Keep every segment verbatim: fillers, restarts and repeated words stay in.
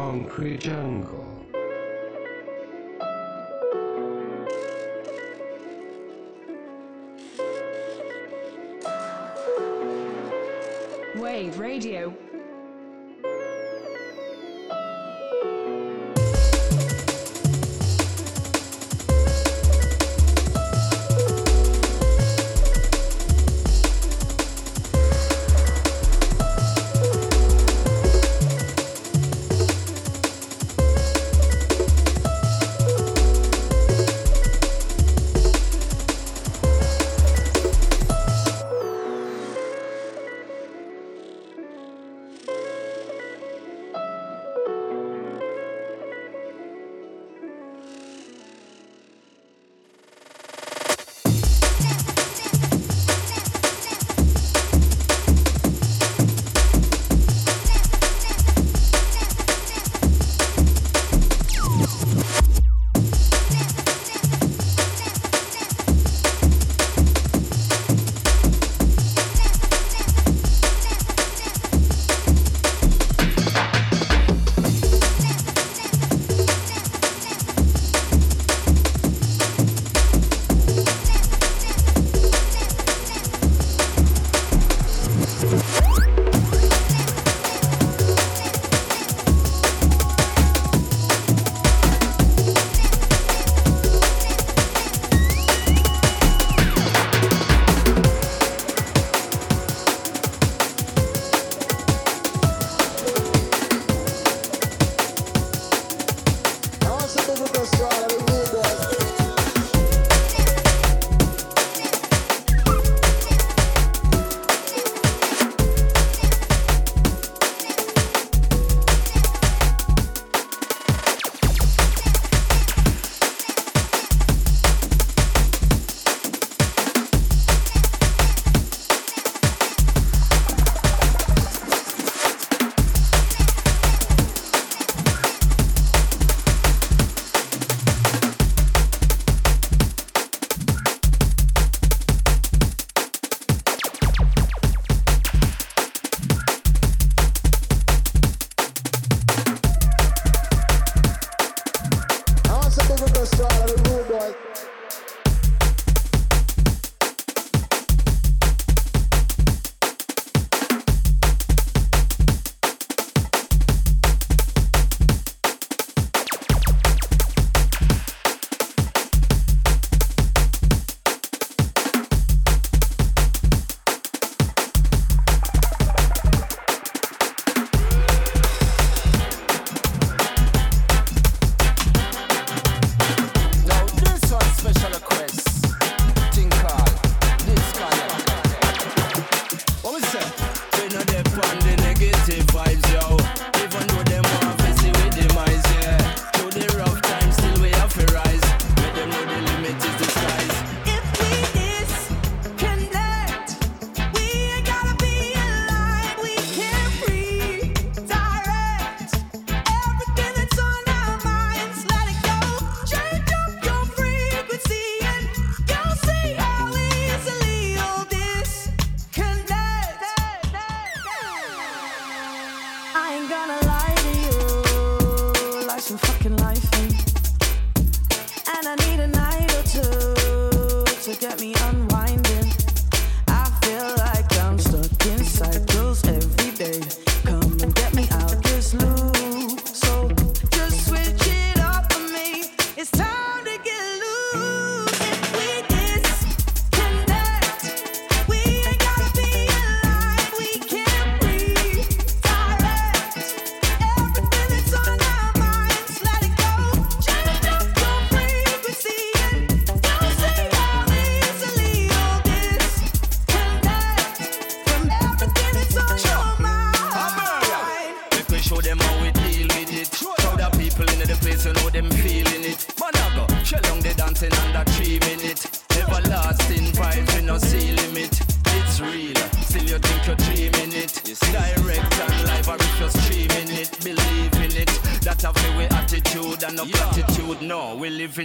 Concrete Jungle. Wave Radio.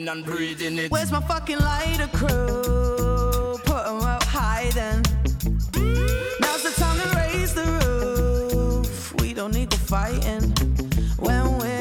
And breathing it. Where's my fucking lighter crew? Put 'em up high then. Now's the time to raise the roof. We don't need the fighting when we're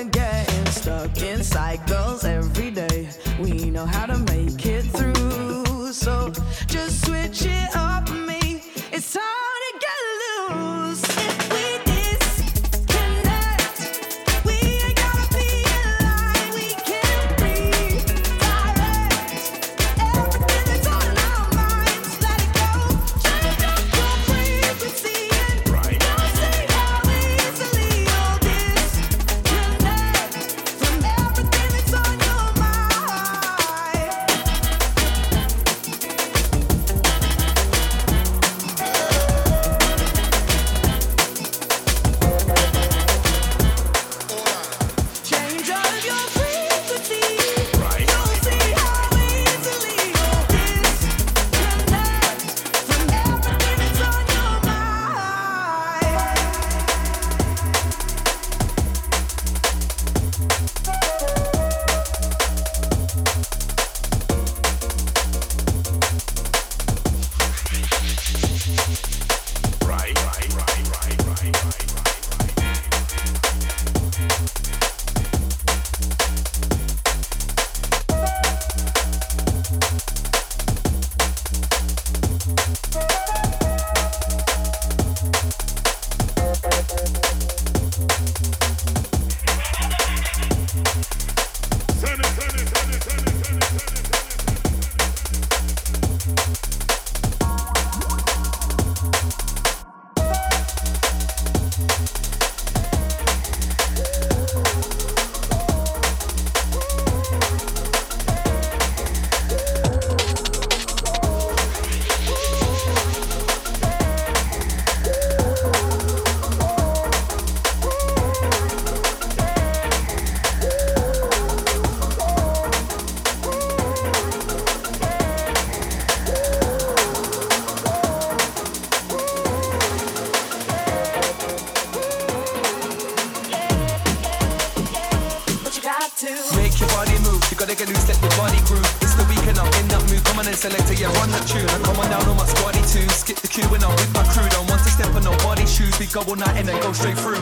Go all night and then go straight through.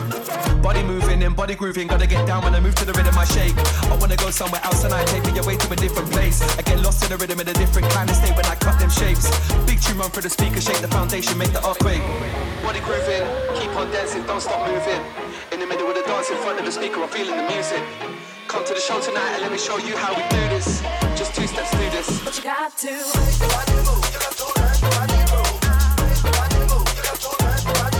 Body moving and body grooving. Gotta get down when I move to the rhythm I shake. I wanna go somewhere else tonight. Take me away to a different place. I get lost in the rhythm in a different kind of state when I cut them shapes. Big tune run through the speaker, shake the foundation, make the earthquake. Body grooving, keep on dancing, don't stop moving. In the middle of the dance in front of the speaker, I'm feeling the music. Come to the show tonight and let me show you how we do this. Just two steps through this. But you got to make the body move, you got to learn the body move. Make the body move, you got to learn the body move.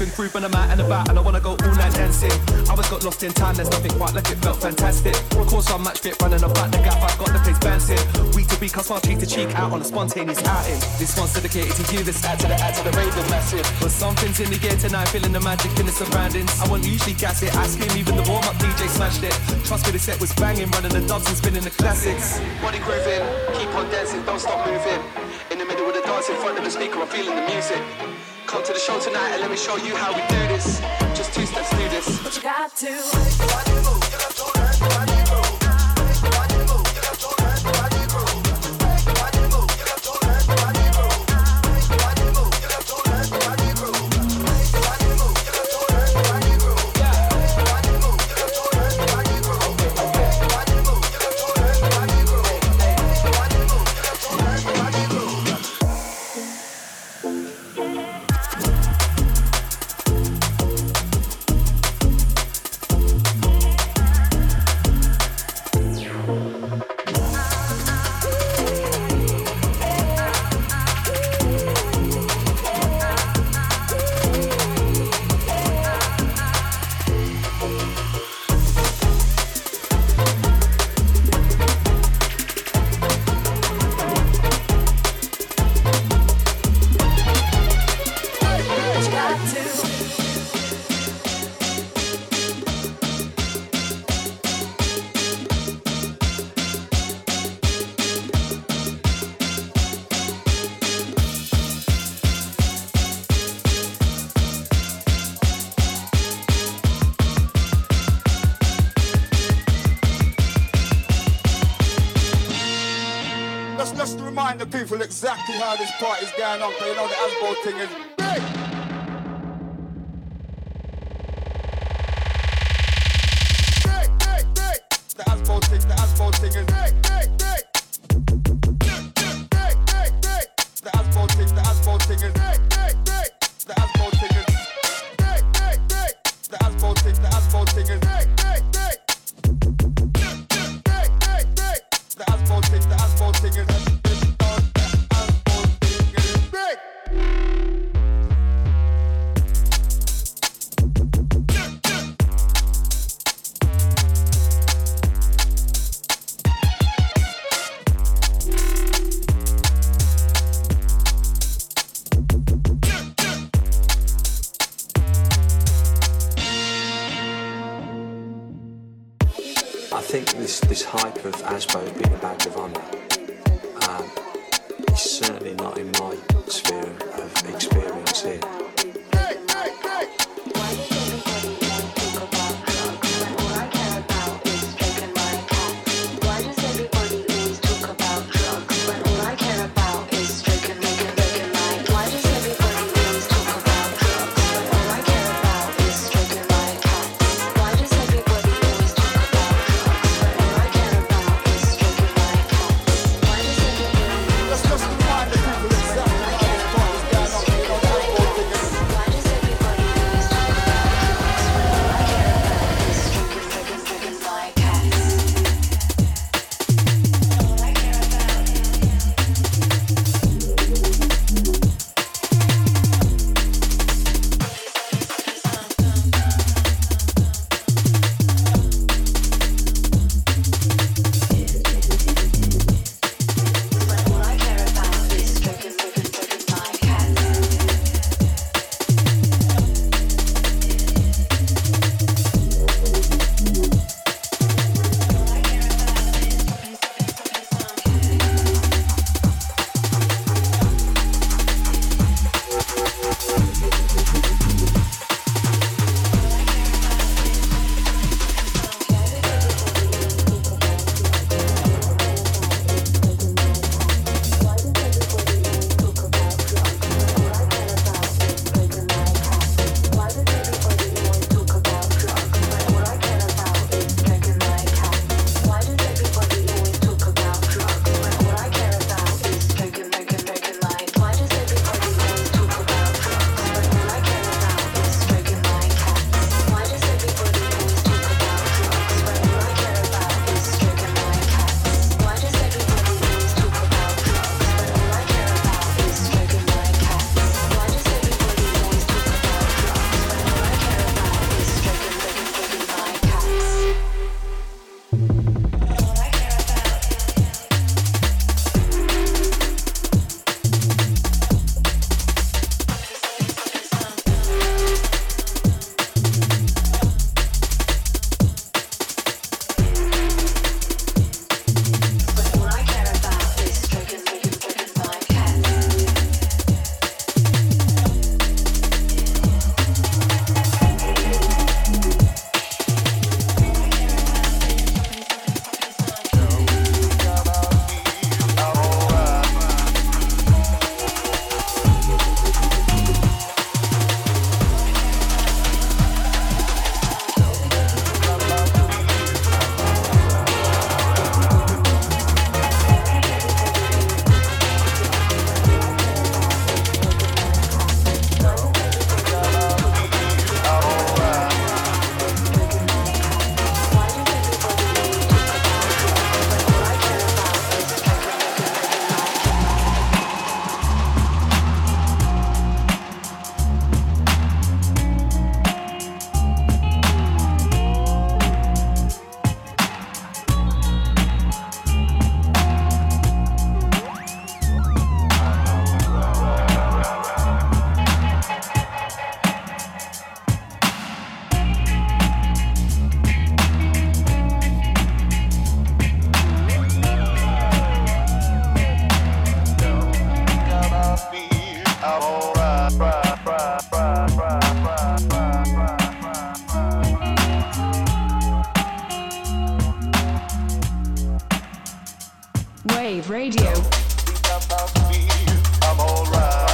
And groove when I'm out and about, and I wanna go all night dancing. I was got lost in time, there's nothing quite like it, felt fantastic. Of course I'm match fit, running about the gap, I've got the place bouncing. Week to week, I smile cheek to cheek, out on a spontaneous outing. This one's dedicated to you, this ad to the ad to the raving massive. But something's in the air tonight, feeling the magic in the surroundings. I won't usually gas it, I scream, even the warm-up D J smashed it. Trust me, the set was banging, running the dubs and spinning the classics. Body grooving, keep on dancing, don't stop moving. In the middle of the dance, in front of the speaker, I'm feeling the music. Come to the show tonight and let me show you how we do this. Just two steps through this. But you got to make the body move, you got to learn the body move. Make the body move, you got to learn the body move. Make the body move, you got to learn the body move. Make the body move, you got to learn the body move. Make the body move, you got to learn the body move. Make the body move, you got to learn the body move. Make the body move, you got to learn the body move. Make the body move, you got to learn the body move. let's, let's remind the people exactly how this party's going on, because you know the ASBO thing is big! Let's just remind the people exactly Wave Radio. I'm all right.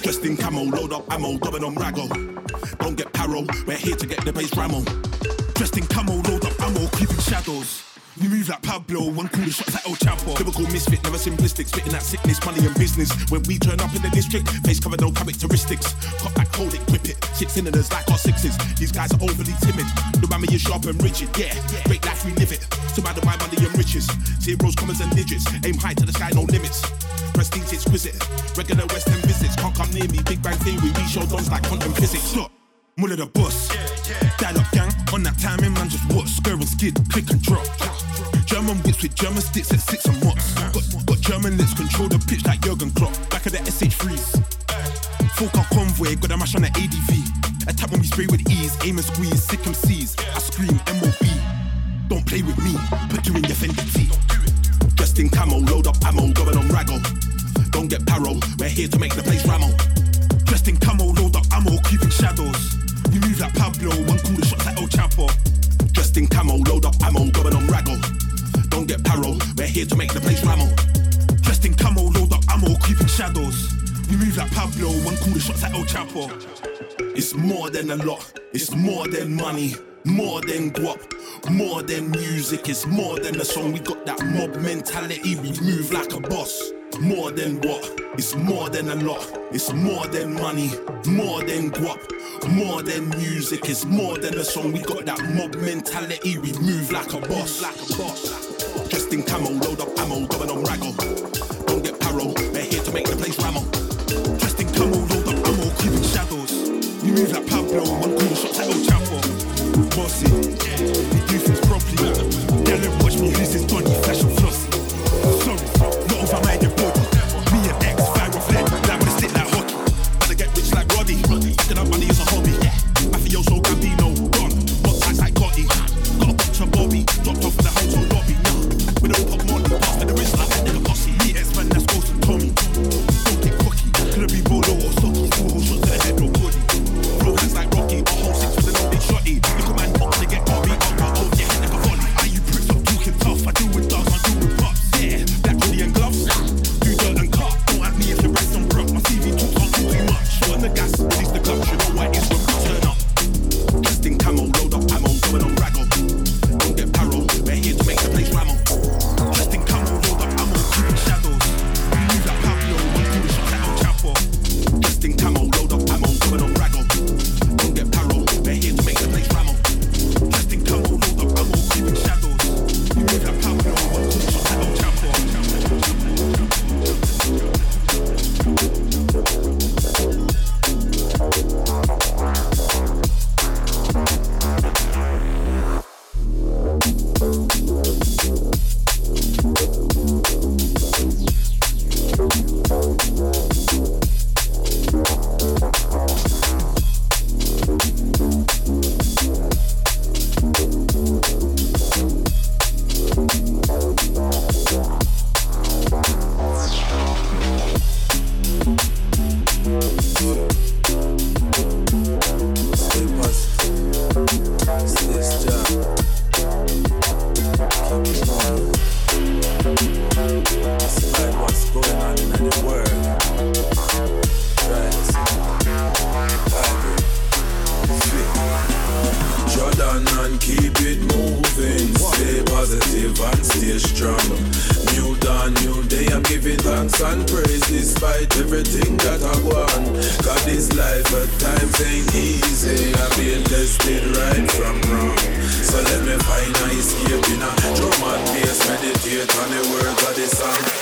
Dressed in camo, load up ammo, keeping shadows. We move like Pablo, one cooling shots like El Chapo. Lyrical misfit, never simplistic, spitting that sickness, money and business. When we turn up in the district, face covered, no characteristics. Cut back, hold it, grip it. Six cylinders like our sixes. These guys are overly timid. The mammy is sharp and rigid, yeah. Great life, we live it. Surrounded by money and riches. Zeros, commas and digits. Aim high to the sky, no limits. Prestige exquisite. Regular West End visits. Can't come near me, Big Bang Theory. We show dons like quantum physics. Look, mull of the bus. Dial up gang, on that timing, man, just watch. Square and skid, click and drop. German whips with German sticks at six and watts. Got, got German lips, control the pitch like Jurgen Klopp. Back of the S H threes. Fork our convoy, got a mash on the A D V. Attack when we spray with ease, aim and squeeze, sick M Cs. I scream, M O B. Don't play with me, put you in your Fendi T. Dressed in camo, load up ammo, going on raggle. Don't get paro, we're here to make the place ramble. Dressed in camo, load up ammo, keeping shadows. We move like Pablo, one cooler shots like El Chapo. Dressed in camo, load up ammo, going on raggle. Don't get paro, we're here to make the place ramble. Dressed in camo, load up ammo, keeping shadows. We move like Pablo, one cooler shots like El Chapo. It's more than a lot, it's more than money, more than guap, more than music, it's more than a song. We got that mob mentality, we move like a boss. More than what? It's more than a lot. It's more than money, more than guap, more than music. It's more than a song. We got that mob mentality. We move like a boss, like a boss. Dressed in camo, load up ammo, going on raggle. Don't get paro. We're here to make the place ramble. Dressed in camo, load up ammo, keeping shadows. We move like Pablo, one cool shot like El Chapo. Bossy, we do things properly. Now let watch me lose this body, flash and flossy. Sorry, not over my dead body. Me and X, fire off lead, now I'm gonna sit like hockey. Wanna get rich like Roddy, fucking up money is a hobby. Mafioso Gambino, gone, box eyes like Gotti. Got a bunch of Bobby, dropped off in the hotel lobby. Nah, we don't pop money, pass for the wrist like that nigga Bossy. Me, X, and praise despite everything that I want. Cause this life at times ain't easy. I've been tested right from wrong. So let me find a escape in a drum and bass, meditate on the words of the song.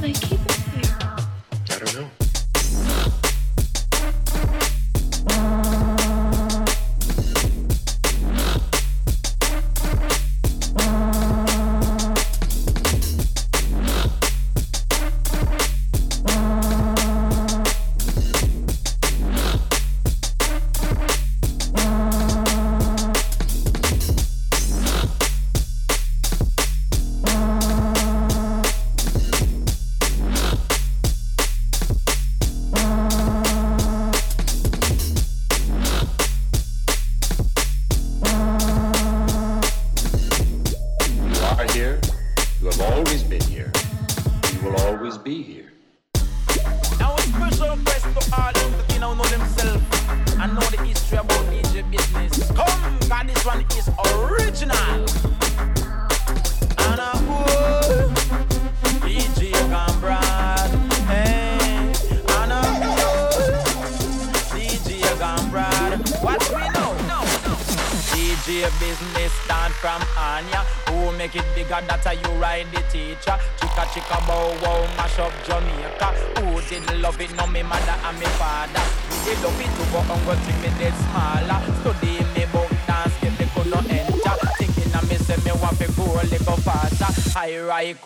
do they keep it there? I don't know.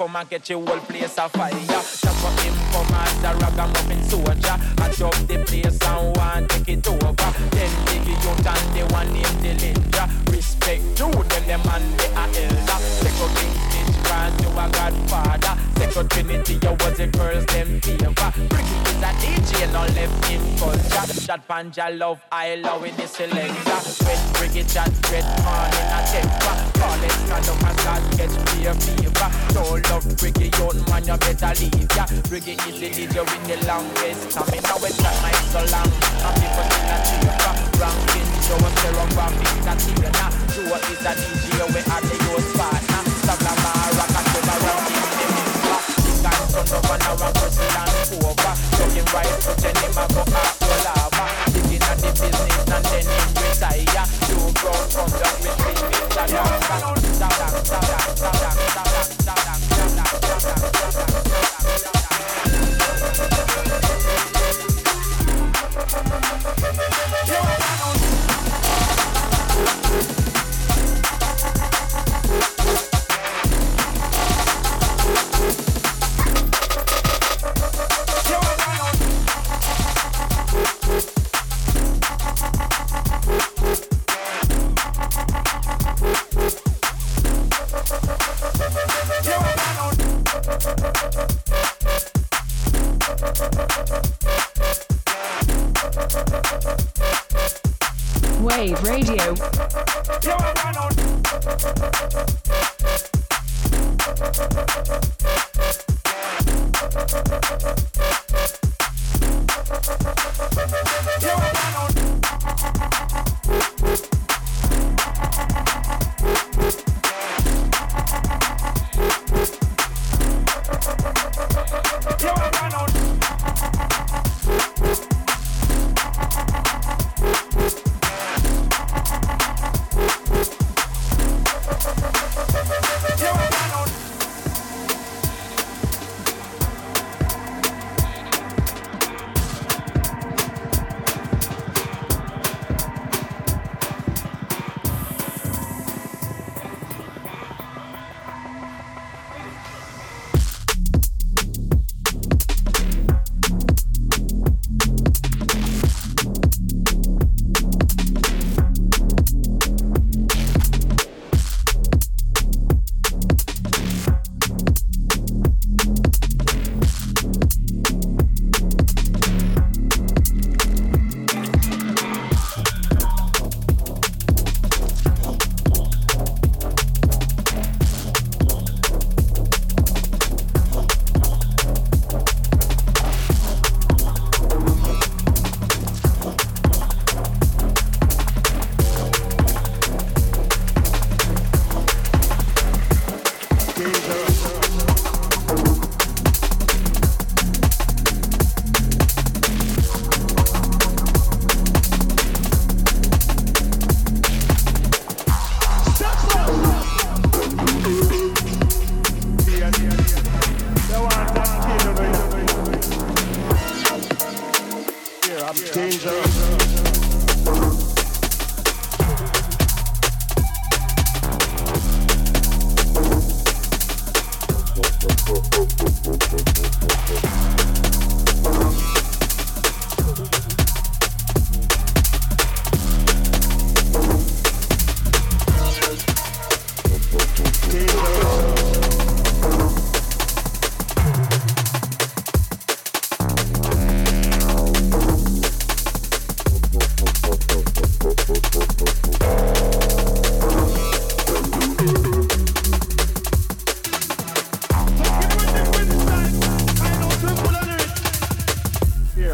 Come and catch a whole place of fire. Chop up him, come as a ragamuffin soldier. I chop the place and want to take it over. Then they give you and they want name the leader. Respect to them, them and they are elder. Second English France, you a godfather. Second Trinity, you was the girls, them fever. Brigitte is a D J, no left in culture. That panja love, I love with the selector. When Brigitte chat, red on in a temper. Call it stand up and start catch fear fever. No love Briggy, young man, you better leave ya. Briggy is the D J with the longest stamina. Now it's not nice so long, and people in a cheaper. Ranking, show a serum, graphic, that theater. Sure is a D J, we are the youth partner. Sablama, rock and over, round in the middle. Think I'm son of an Arab, Brazil and Cuba. Talking right, pretend him a go out to lava. Thinking at the business and then him retire. Two grown from the with me, Mister Dada. Dada, Dada, Dada, Dada. WaveRadio.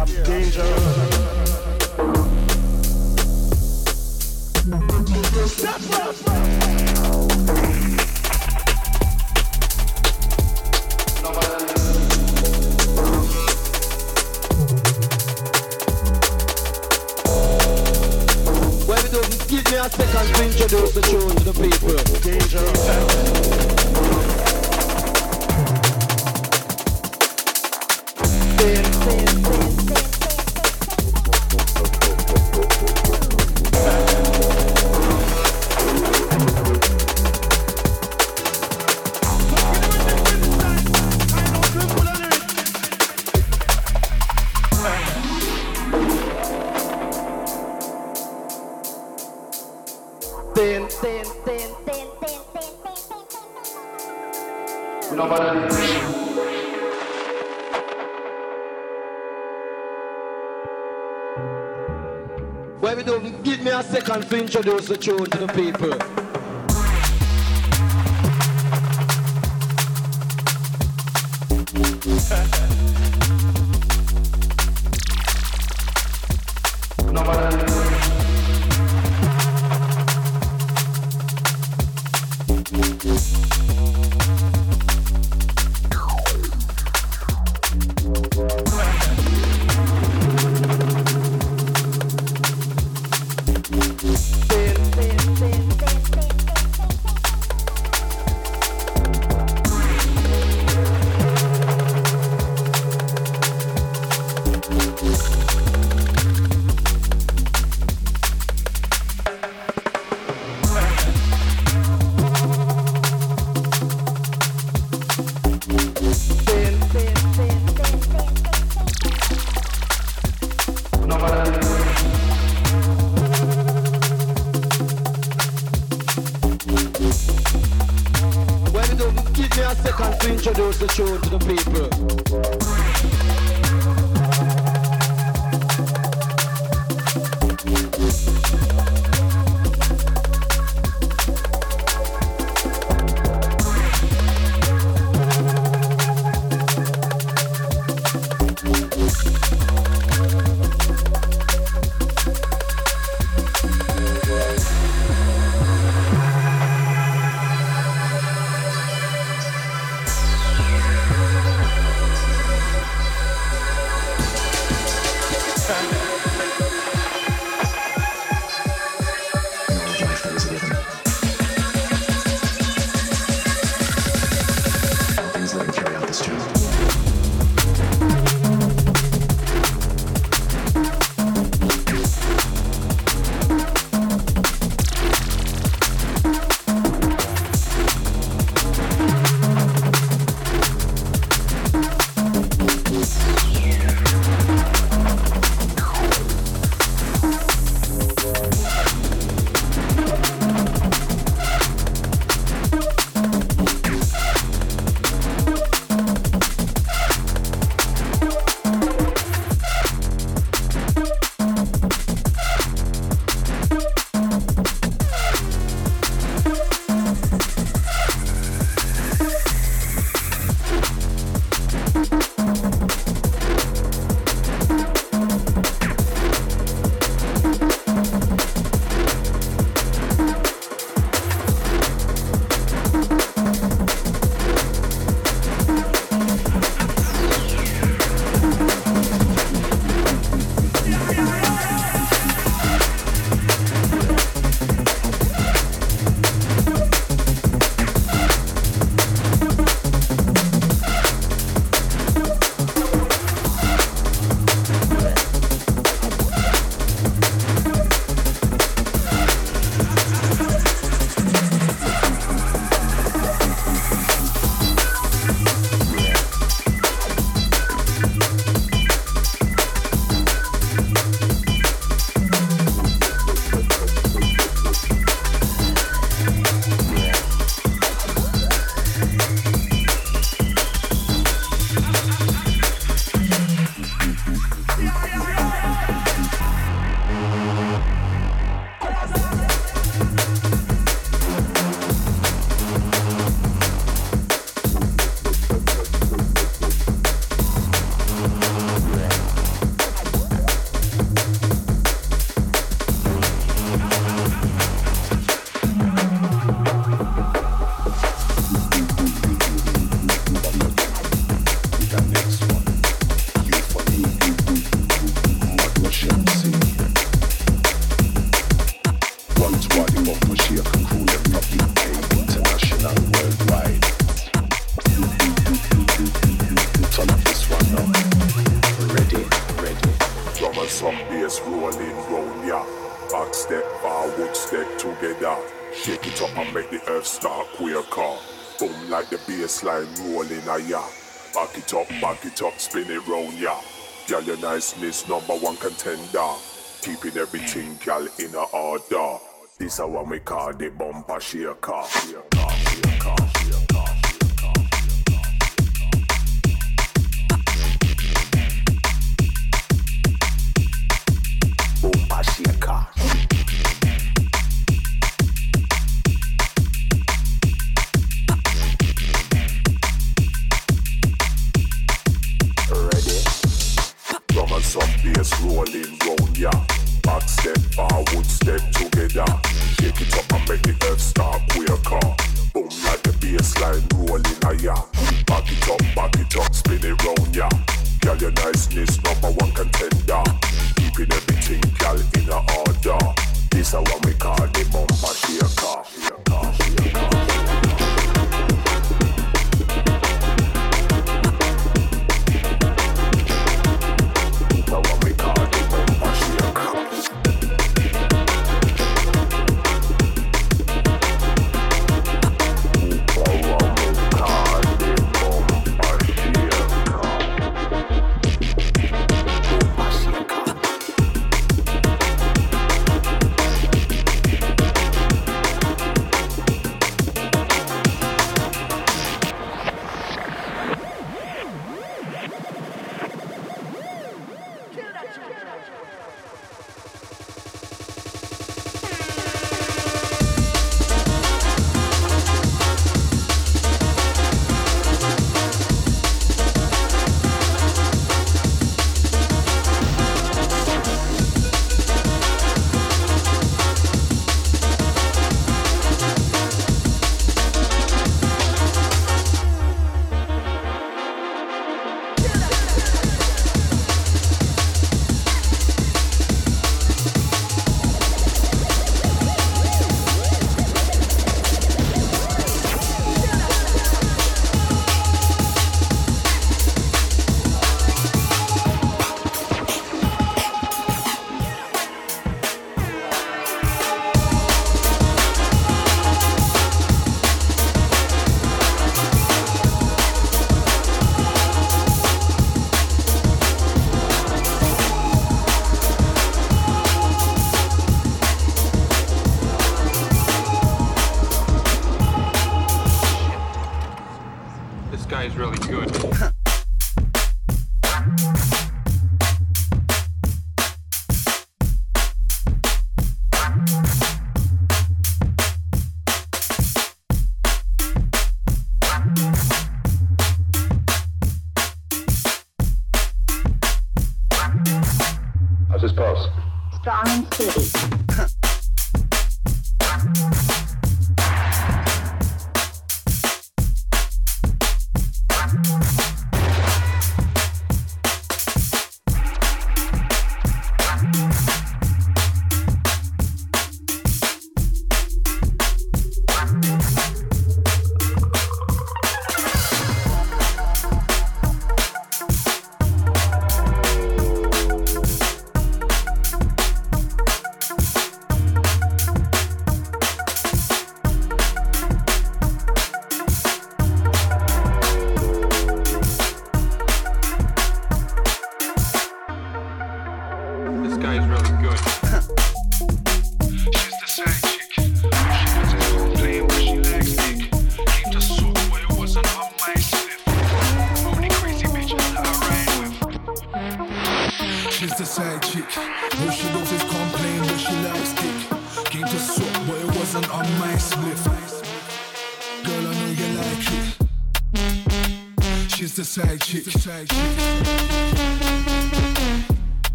I'm dangerous. Stop, stop, stop. Nobody. Give me a second to introduce the tune to the people. To introduce the tune to the people. Carry out this job. Just rolling round ya. Back step, forward step together. Shake it up and make the earth start quaker. Boom like the bassline rolling a ya. Back it up, back it up, spin it round ya. Girl, your niceness number one contender. Keeping everything, girl, in a order. This is what we call the Bumpa Shaker. Bumpa Shaker. Bass rolling round ya, back step, forward step together. Shake it up and make the earth start quaker. Boom like the bassline rolling higher. Back it up, back it up, spin it round ya. Girl, your niceness number one contender. Keeping everything, girl, in a order. This is what we call the Bumpa Shaker.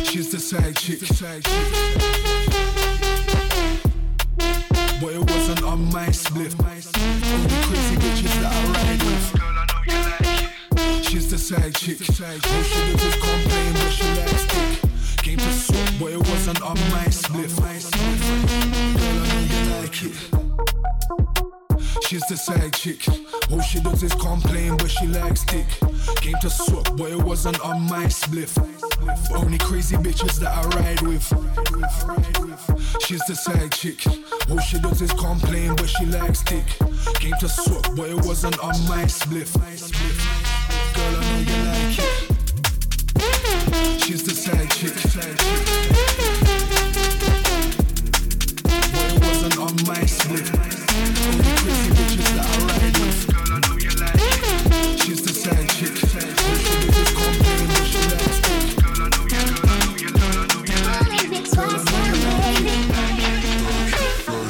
She's the side chick. She should have just complained, but she likes dick. Came to swap, but it wasn't on my split. Girl, I know you like it. She's the side chick. All she does is complain, but she likes dick. Came to swap, but it wasn't on my spliff. Only crazy bitches that I ride with. She's the side chick. All she does is complain, but she likes dick. Came to swap, but it wasn't on my spliff. Girl, I know you like it. She's the side chick. But it wasn't on my spliff. Only crazy bitches that I ride with. Girl, I know you like it. She's the side chick. She just complain, but she likes it. Girl, I know you, girl, I know you, girl, I know you like it. Girl, I know you like it. Like it, like it,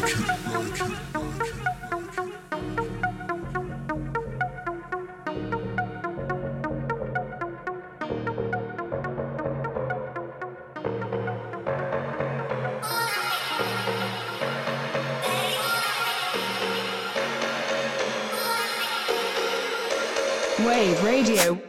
Wave Radio.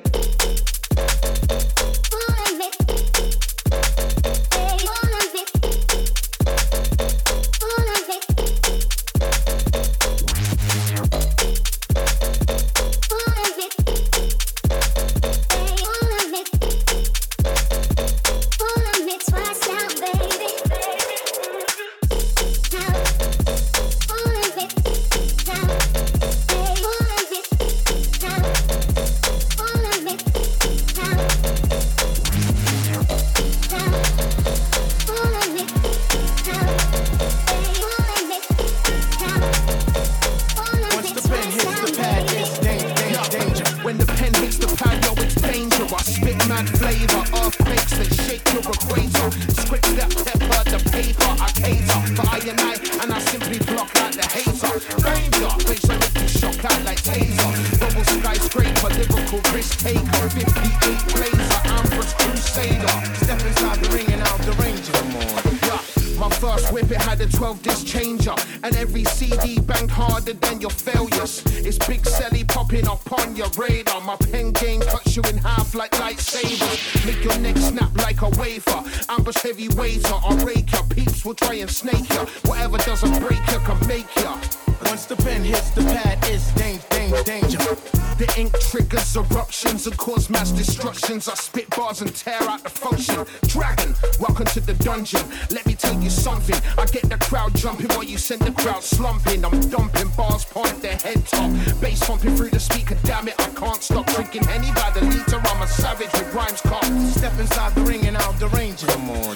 And tear out the function. Dragon, welcome to the dungeon. Let me tell you something. I get the crowd jumping while you send the crowd slumping. I'm dumping bars, point their head top. Bass pumping through the speaker. Damn it, I can't stop drinking any by the liter. I'm a savage with rhymes caught. Step inside the ring and I'll derange it. Come on.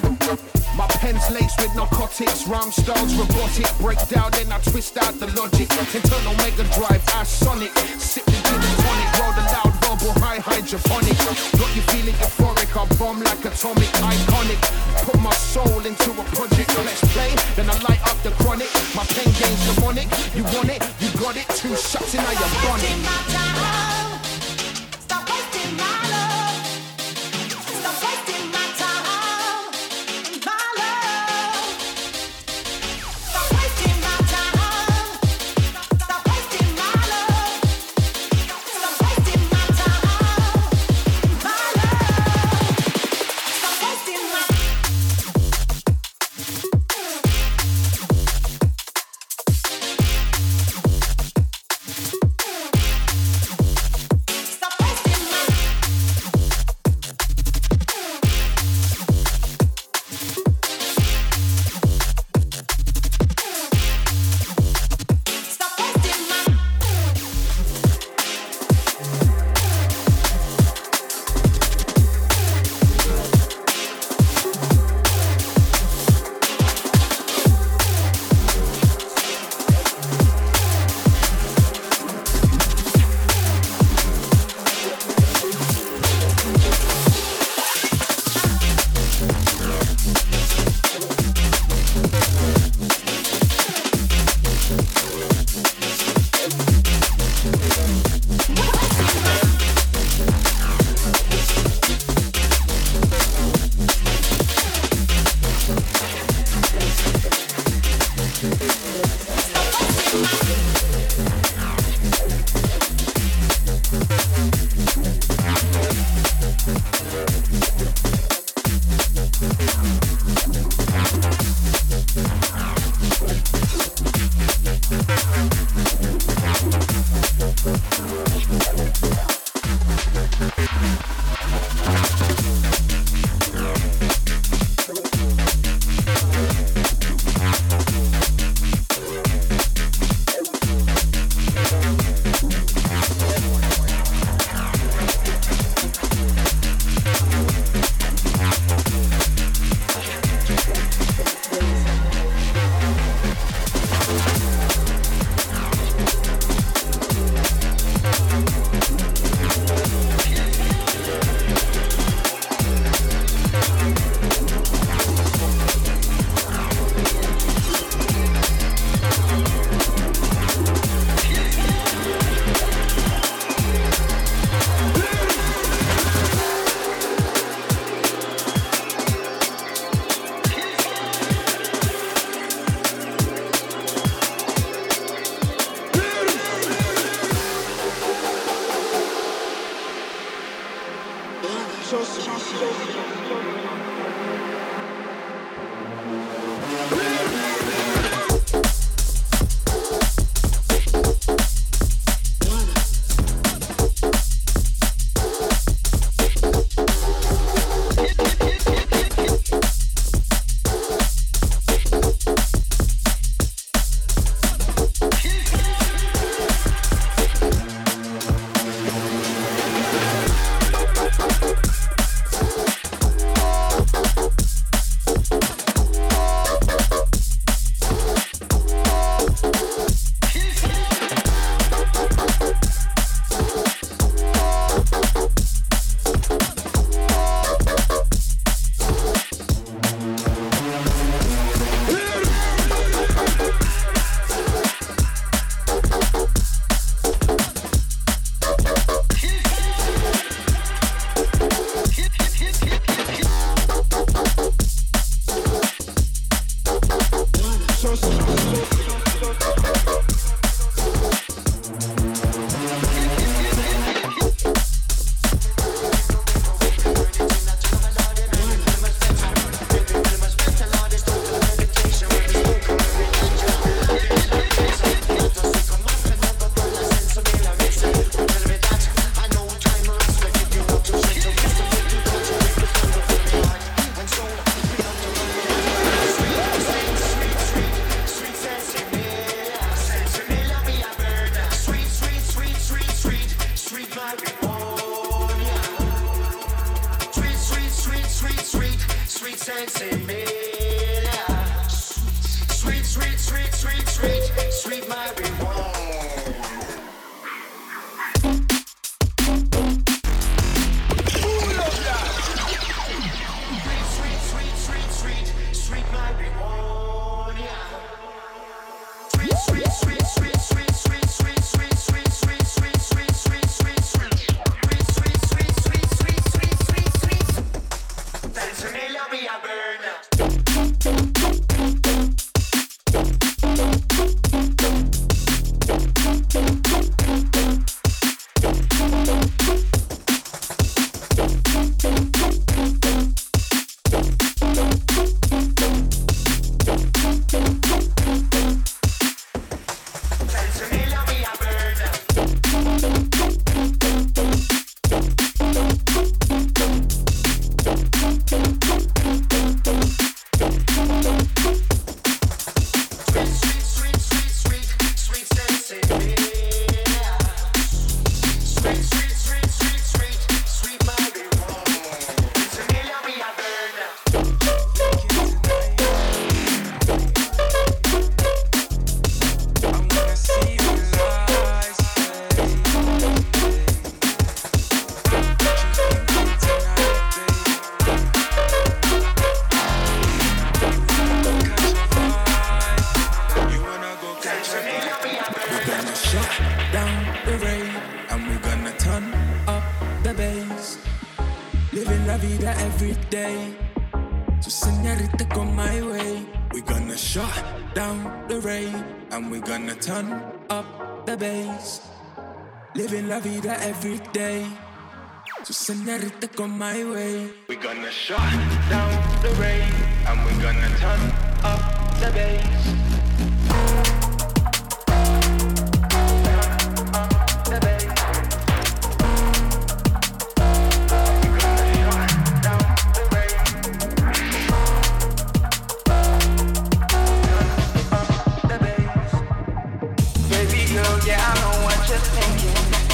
My pen's laced with narcotics, rhyme styles, robotic. Break down, then I twist out the logic. Internal mega drive, I sonic. Sip the gin and tonic, roll the loud verbal high hydrophonic. Got you feeling euphoric, I bomb like atomic, iconic. Put my soul into a project, let's play. Then I light up the chronic. My pen game's demonic. You want it, you got it. Two shots and I am on it. Living la vida every day. Come my way. We're gonna shut down the rain and we're gonna turn up the bass.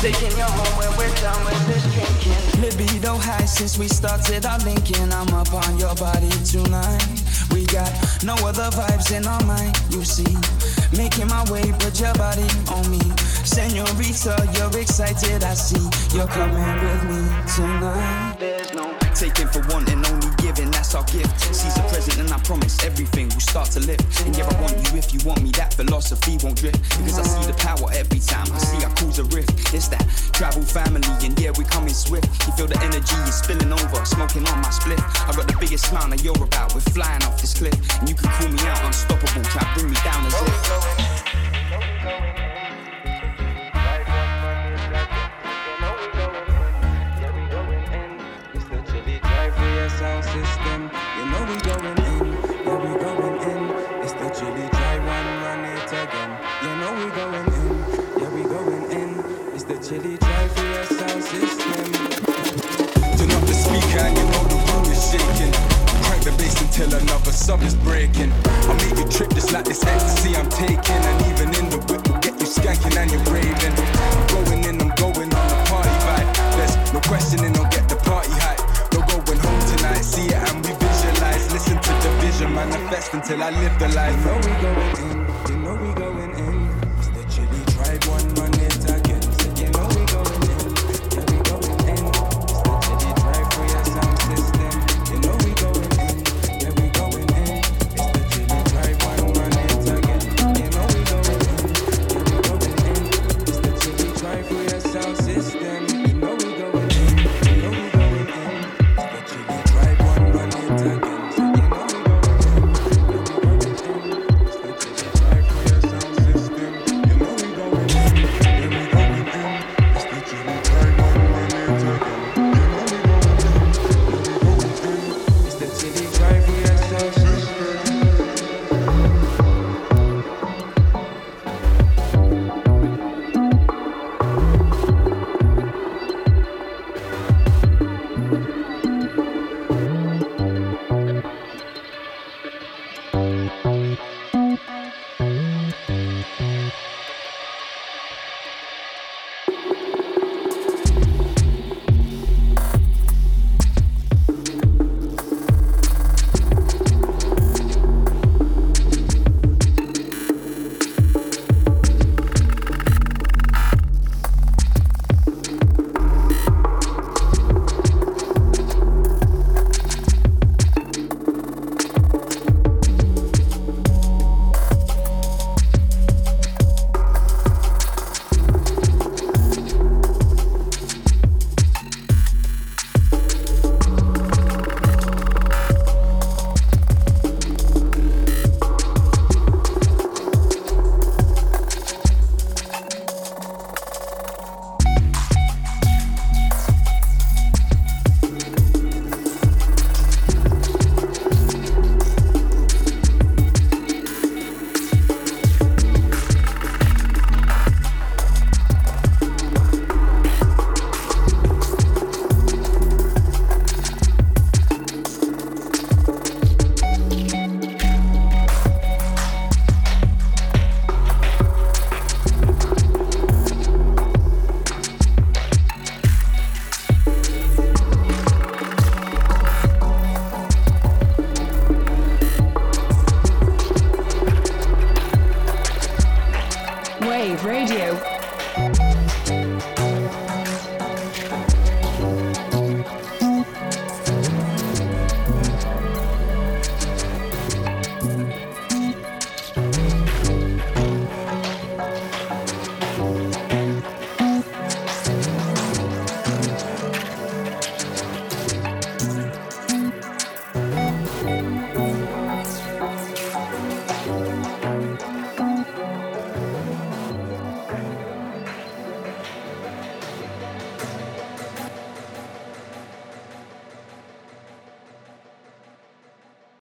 Taking you home when we're done with this drinking. Libido high since we started our linking. I'm up on your body tonight. We got no other vibes in our mind, you see. Making my way, put your body on me. Senorita, you're excited, I see. You're coming with me tonight. There's no taking for one and only giving, that's our gift. Seize the present and I promise everything will start to lift. And yeah, I want you if you want me, that philosophy won't drift. Because I see the power every time, I see I cause a rift. It's that tribal family and yeah, we're coming swift. You feel the energy is spilling over, smoking on my split. I got the biggest smile that you're about, we're flying off this cliff. And you can call me out unstoppable, try to bring me down as if. Sound system, you know we going in, yeah we going in, it's the chili dry one, run it again, you know we going in, yeah we going in, it's the chili dry for your sound system. Turn up the speaker and you know the room is shaking, crank the bass until another sub is breaking, I make you trip just like this ecstasy I'm taking, and even in the whip will get you skanking and you're raving, I'm going in, I'm going on the party vibe, there's no questioning, I'll get the party hype. See it and we visualize, listen to the vision, manifest until I live the life. You know we going in, you know we going in.